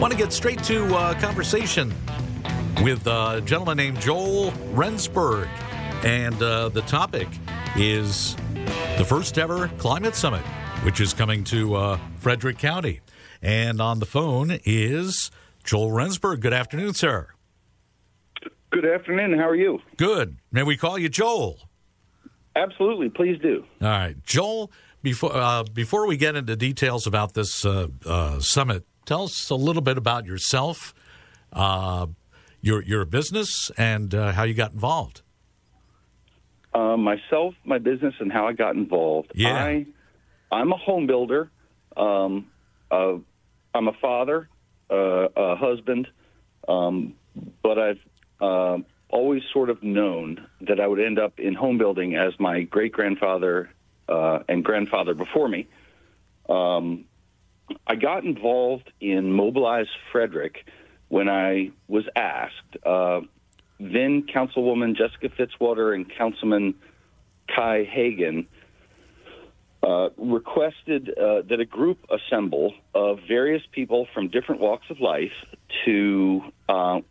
Want to get straight to a conversation with a gentleman named Joel Rensburg. And the topic is the first ever climate summit, which is coming to Frederick County. And on the phone is Joel Rensburg. Good afternoon, sir. Good afternoon. How are you? Good. May we call you Joel? Absolutely. Please do. All right. Joel, before we get into details about this summit, tell us a little bit about yourself, your business, and how you got involved. Myself, my business, and how I got involved. Yeah. I'm a home builder. I'm a father, a husband, but I've always sort of known that I would end up in home building, as my great-grandfather and grandfather before me. I got involved in Mobilize Frederick when I was asked. Then Councilwoman Jessica Fitzwater and Councilman Kai Hagen requested that a group assemble of various people from different walks of life to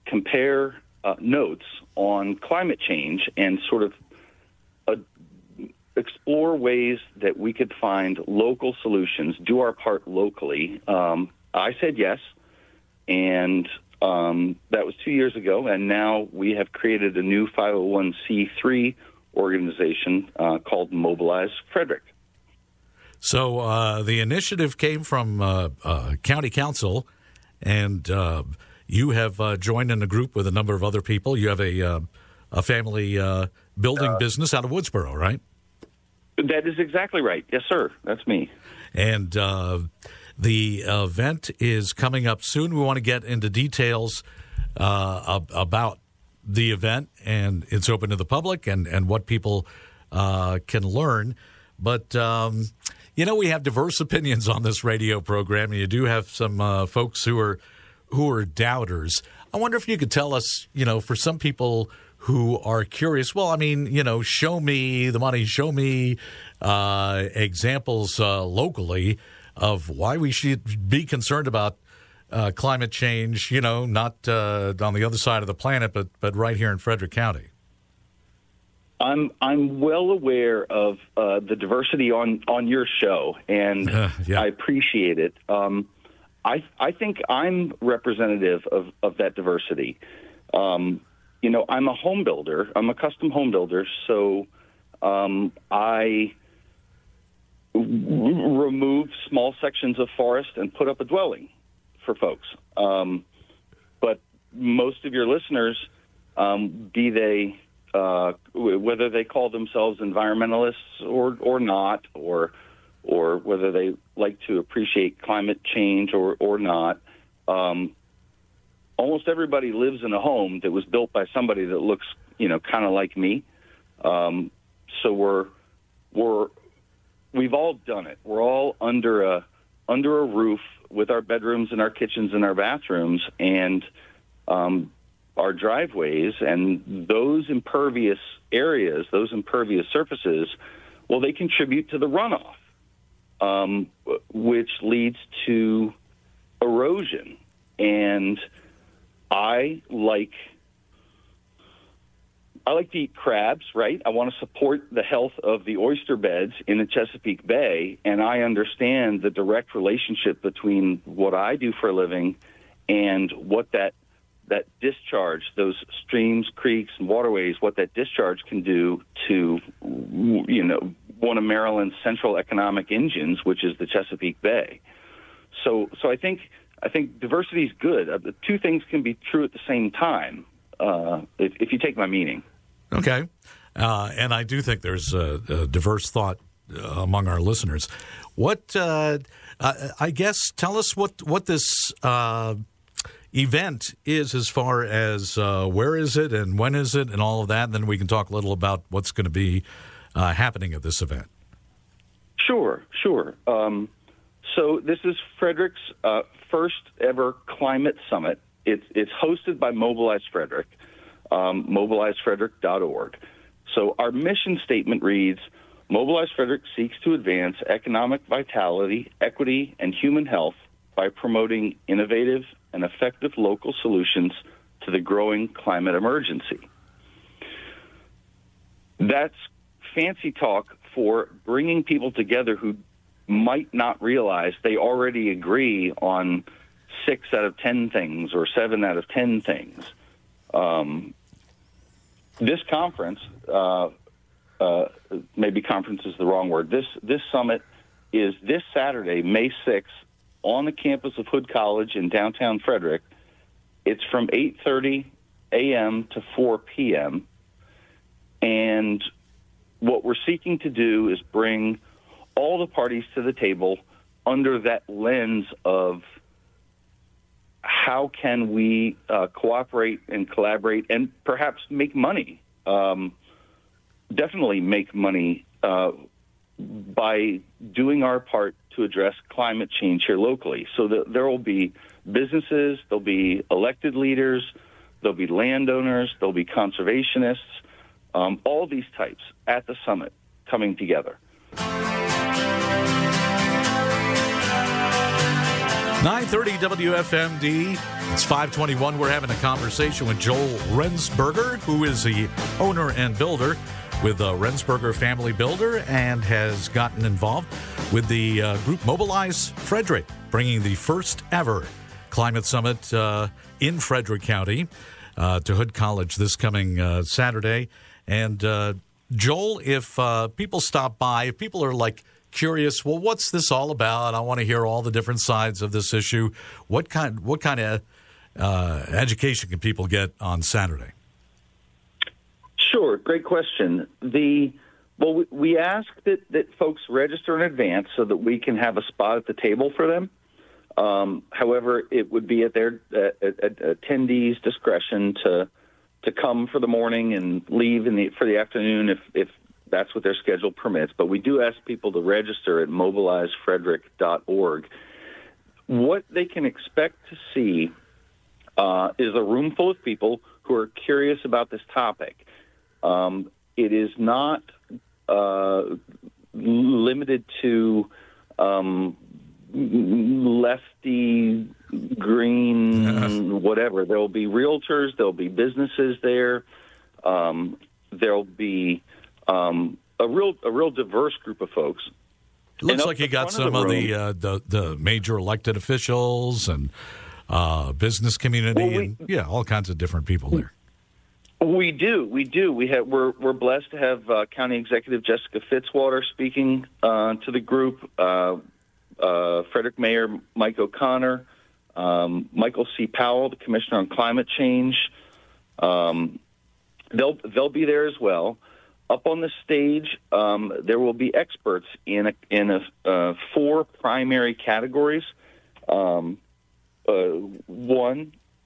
compare notes on climate change and sort of explore ways that we could find local solutions, do our part locally. I said yes, and that was 2 years ago, and now we have created a new 501c3 organization called Mobilize Frederick. So the initiative came from County Council, and you have joined in a group with a number of other people. You have a family building business out of Woodsboro, right? That is exactly right. Yes, sir. That's me. And the event is coming up soon. We want to get into details about the event, and it's open to the public, and what people can learn. But you know, we have diverse opinions on this radio program, and you do have some folks who are doubters. I wonder if you could tell us, you know, for some people who are curious, well, I mean, you know, show me the money, show me examples locally of why we should be concerned about climate change, you know, not on the other side of the planet, but right here in Frederick County. I'm well aware of the diversity on your show, and yeah. I appreciate it. I think I'm representative of that diversity. You know, I'm a home builder. I'm a custom home builder, so I remove small sections of forest and put up a dwelling for folks. But most of your listeners, be they whether they call themselves environmentalists or not, or whether they like to appreciate climate change or not, almost everybody lives in a home that was built by somebody that looks, you know, kind of like me. So we've all done it. We're all under a roof with our bedrooms and our kitchens and our bathrooms, and our driveways, and those impervious areas, those impervious surfaces, well, they contribute to the runoff, which leads to erosion. And I like to eat crabs, right? I want to support the health of the oyster beds in the Chesapeake Bay, and I understand the direct relationship between what I do for a living and what that discharge, those streams, creeks, and waterways, what that discharge can do to, you know, one of Maryland's central economic engines, which is the Chesapeake Bay. So I think diversity is good. The two things can be true at the same time, if you take my meaning. Okay. And I do think there's a diverse thought among our listeners. What, I guess, tell us what this event is, as far as where is it and when is it and all of that, and then we can talk a little about what's going to be happening at this event. Sure. So this is Frederick's first ever climate summit. It's hosted by Mobilize Frederick, mobilizefrederick.org. So our mission statement reads, Mobilize Frederick seeks to advance economic vitality, equity, and human health by promoting innovative and effective local solutions to the growing climate emergency. That's fancy talk for bringing people together who might not realize they already agree on 6 out of 10 things or 7 out of 10 things. This conference, maybe conference is the wrong word, this summit is this Saturday, May 6th, on the campus of Hood College in downtown Frederick. It's from 8:30 a.m. to 4 p.m., and what we're seeking to do is bring all the parties to the table under that lens of how can we cooperate and collaborate and perhaps make money, definitely make money by doing our part to address climate change here locally. So there will be businesses, there'll be elected leaders, there'll be landowners, there'll be conservationists, all these types at the summit coming together. 9:30 WFMD. It's 5:21. We're having a conversation with Joel Rensburger, who is the owner and builder with the Rensberger Family Builder and has gotten involved with the group Mobilize Frederick, bringing the first ever climate summit in Frederick County to Hood College this coming Saturday. And Joel, if people stop by, if people are like, curious, well, what's this all about? I want to hear all the different sides of this issue. What kind of education can people get on Saturday? Sure, great question. We ask that folks register in advance so that we can have a spot at the table for them. However, it would be at their attendees' discretion to come for the morning and leave for the afternoon if that's what their schedule permits, but we do ask people to register at mobilizefrederick.org. What they can expect to see is a room full of people who are curious about this topic. It is not limited to lefty, green, whatever. There will be realtors, there will be businesses there, there will be a real diverse group of folks. It looks like you got some of the major elected officials and business community, all kinds of different people there. We do. We're blessed to have County Executive Jessica Fitzwater speaking to the group. Frederick Mayor Mike O'Connor, Michael C. Powell, the Commissioner on Climate Change. They'll be there as well. Up on the stage, there will be experts in 4 primary categories. One,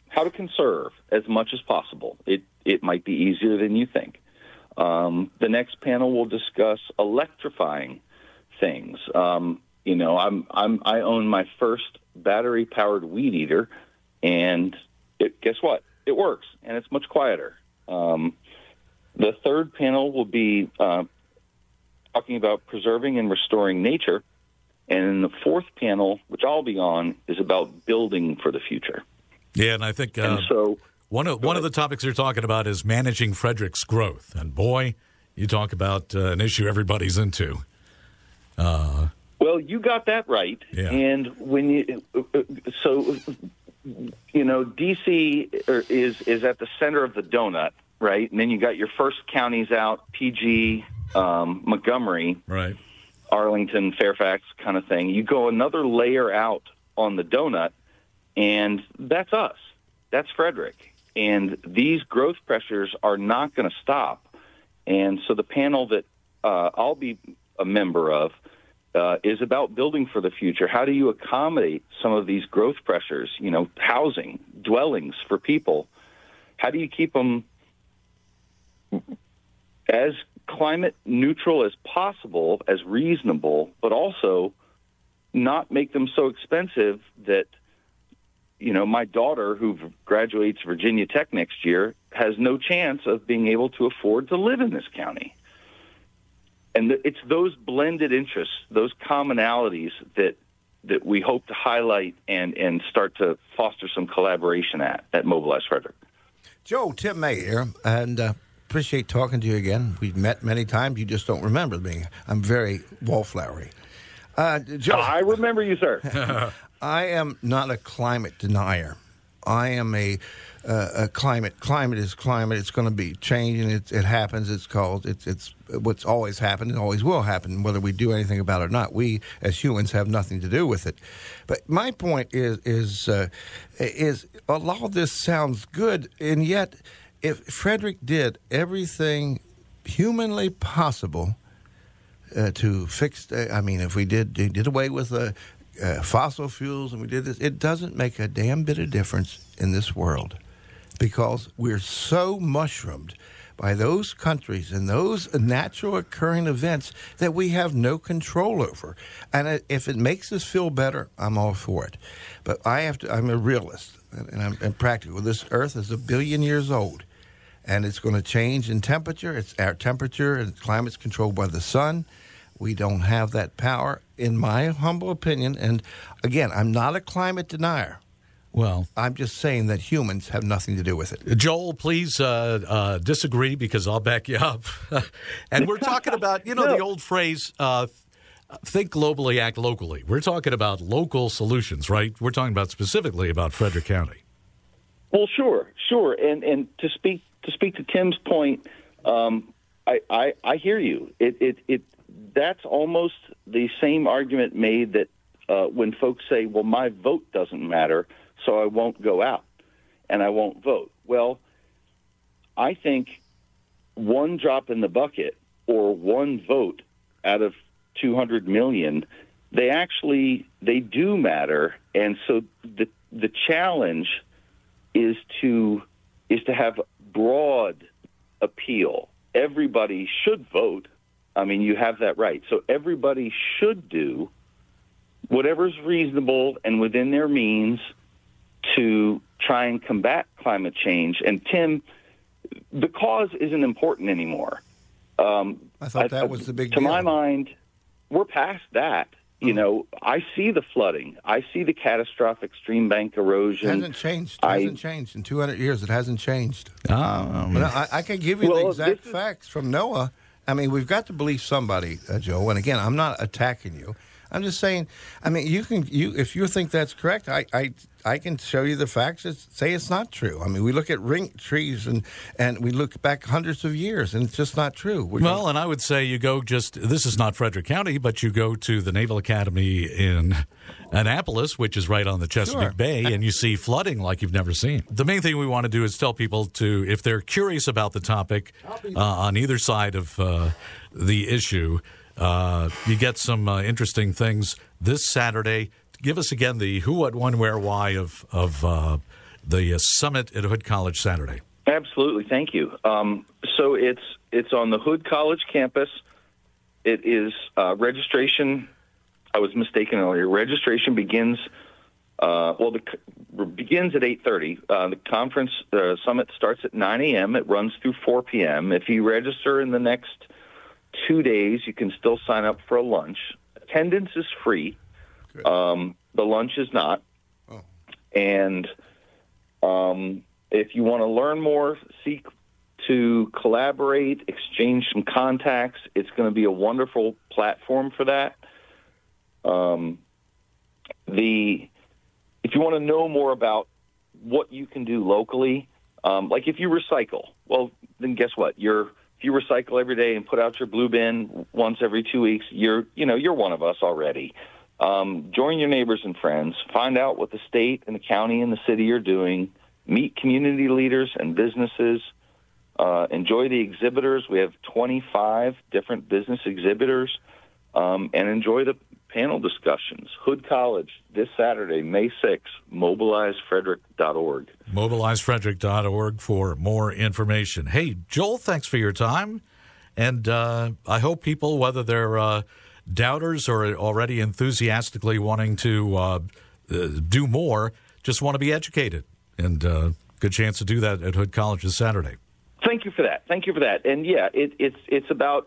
how to conserve as much as possible. It might be easier than you think. The next panel will discuss electrifying things. I own my first battery-powered weed eater, and guess what? It works, and it's much quieter. The third panel will be talking about preserving and restoring nature. And the fourth panel, which I'll be on, is about building for the future. Yeah, and I think one of the topics you're talking about is managing Frederick's growth. And boy, you talk about an issue everybody's into. Well, you got that right. Yeah. And D.C. is at the center of the donut. Right, and then you got your first counties out, PG, Montgomery, right, Arlington, Fairfax kind of thing. You go another layer out on the donut, and that's us. That's Frederick. And these growth pressures are not going to stop. And so the panel that I'll be a member of is about building for the future. How do you accommodate some of these growth pressures, housing, dwellings for people? How do you keep them as climate neutral as possible, as reasonable, but also not make them so expensive that, my daughter, who graduates Virginia Tech next year, has no chance of being able to afford to live in this county. And it's those blended interests, those commonalities that that we hope to highlight and start to foster some collaboration at Mobilize Frederick. Joel, Tim Mayer, and appreciate talking to you again. We've met many times. You just don't remember me. I'm very wallflowery. Joel, I remember you, sir. I am not a climate denier. I am a climate. Climate is climate. It's going to be changing. It happens. It's called. It's what's always happened and always will happen, whether we do anything about it or not. We as humans have nothing to do with it. But my point is a lot of this sounds good, and yet if Frederick did everything humanly possible to fix, if we did away with fossil fuels and we did this, it doesn't make a damn bit of difference in this world because we're so mushroomed by those countries and those natural occurring events that we have no control over. And if it makes us feel better, I'm all for it. But I'm a realist and I'm practical. This earth is 1 billion years old and it's going to change in temperature. It's our temperature and climate's controlled by the sun. We don't have that power, in my humble opinion. And, again, I'm not a climate denier. Well, I'm just saying that humans have nothing to do with it. Joel, please disagree because I'll back you up. And we're talking about, the old phrase, think globally, act locally. We're talking about local solutions, right? We're talking about specifically about Frederick County. Well, sure. And to speak to Tim's point, I hear you. That's almost the same argument made that when folks say, well, my vote doesn't matter, so I won't go out and I won't vote. Well, I think one drop in the bucket or one vote out of 200 million, they do matter. And so the challenge is to have broad appeal. Everybody should vote. I mean, you have that right. So everybody should do whatever's reasonable and within their means to try and combat climate change. And, Tim, the cause isn't important anymore. I thought that was the big deal. To my mind, we're past that. Mm-hmm. I see the flooding. I see the catastrophic stream bank erosion. It hasn't changed. In 200 years, it hasn't changed. But I can give you the exact facts from NOAA. I mean, we've got to believe somebody, Joe. And again, I'm not attacking you. I'm just saying. I mean, if you think that's correct, I can show you the facts that say it's not true. I mean, we look at ring trees and we look back hundreds of years, and it's just not true. And I would say you go this is not Frederick County, but you go to the Naval Academy in Annapolis, which is right on the Chesapeake Bay, and you see flooding like you've never seen. The main thing we want to do is tell people to, if they're curious about the topic on either side of the issue, you get some interesting things this Saturday. Give us again the who, what, when, where, why of the summit at Hood College Saturday. Absolutely, thank you. So it's on the Hood College campus. It is registration. I was mistaken earlier. Registration begins. Begins at 8:30. The conference, the summit starts at 9 a.m. It runs through 4 p.m. If you register in the next 2 days, you can still sign up for a lunch. Attendance is free. The lunch is not. Oh. And if you want to learn more, seek to collaborate, exchange some contacts. It's going to be a wonderful platform for that. If you want to know more about what you can do locally, like if you recycle, well, then guess what? If you recycle every day and put out your blue bin once every 2 weeks, you're one of us already. Join your neighbors and friends. Find out what the state and the county and the city are doing. Meet community leaders and businesses. Enjoy the exhibitors. We have 25 different business exhibitors. And enjoy the panel discussions. Hood College, this Saturday, May 6th, mobilizefrederick.org. Mobilizefrederick.org for more information. Hey, Joel, thanks for your time. And I hope people, whether they're doubters are already enthusiastically wanting to do more, just want to be educated. And good chance to do that at Hood College this Saturday. Thank you for that. And yeah, it's about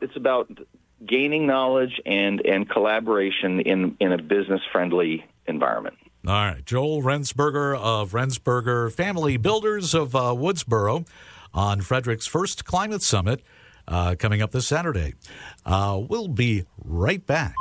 gaining knowledge and collaboration in a business-friendly environment. All right. Joel Rensburger of Rensberger Family Builders of Woodsboro on Frederick's first Climate Summit coming up this Saturday. We'll be right back.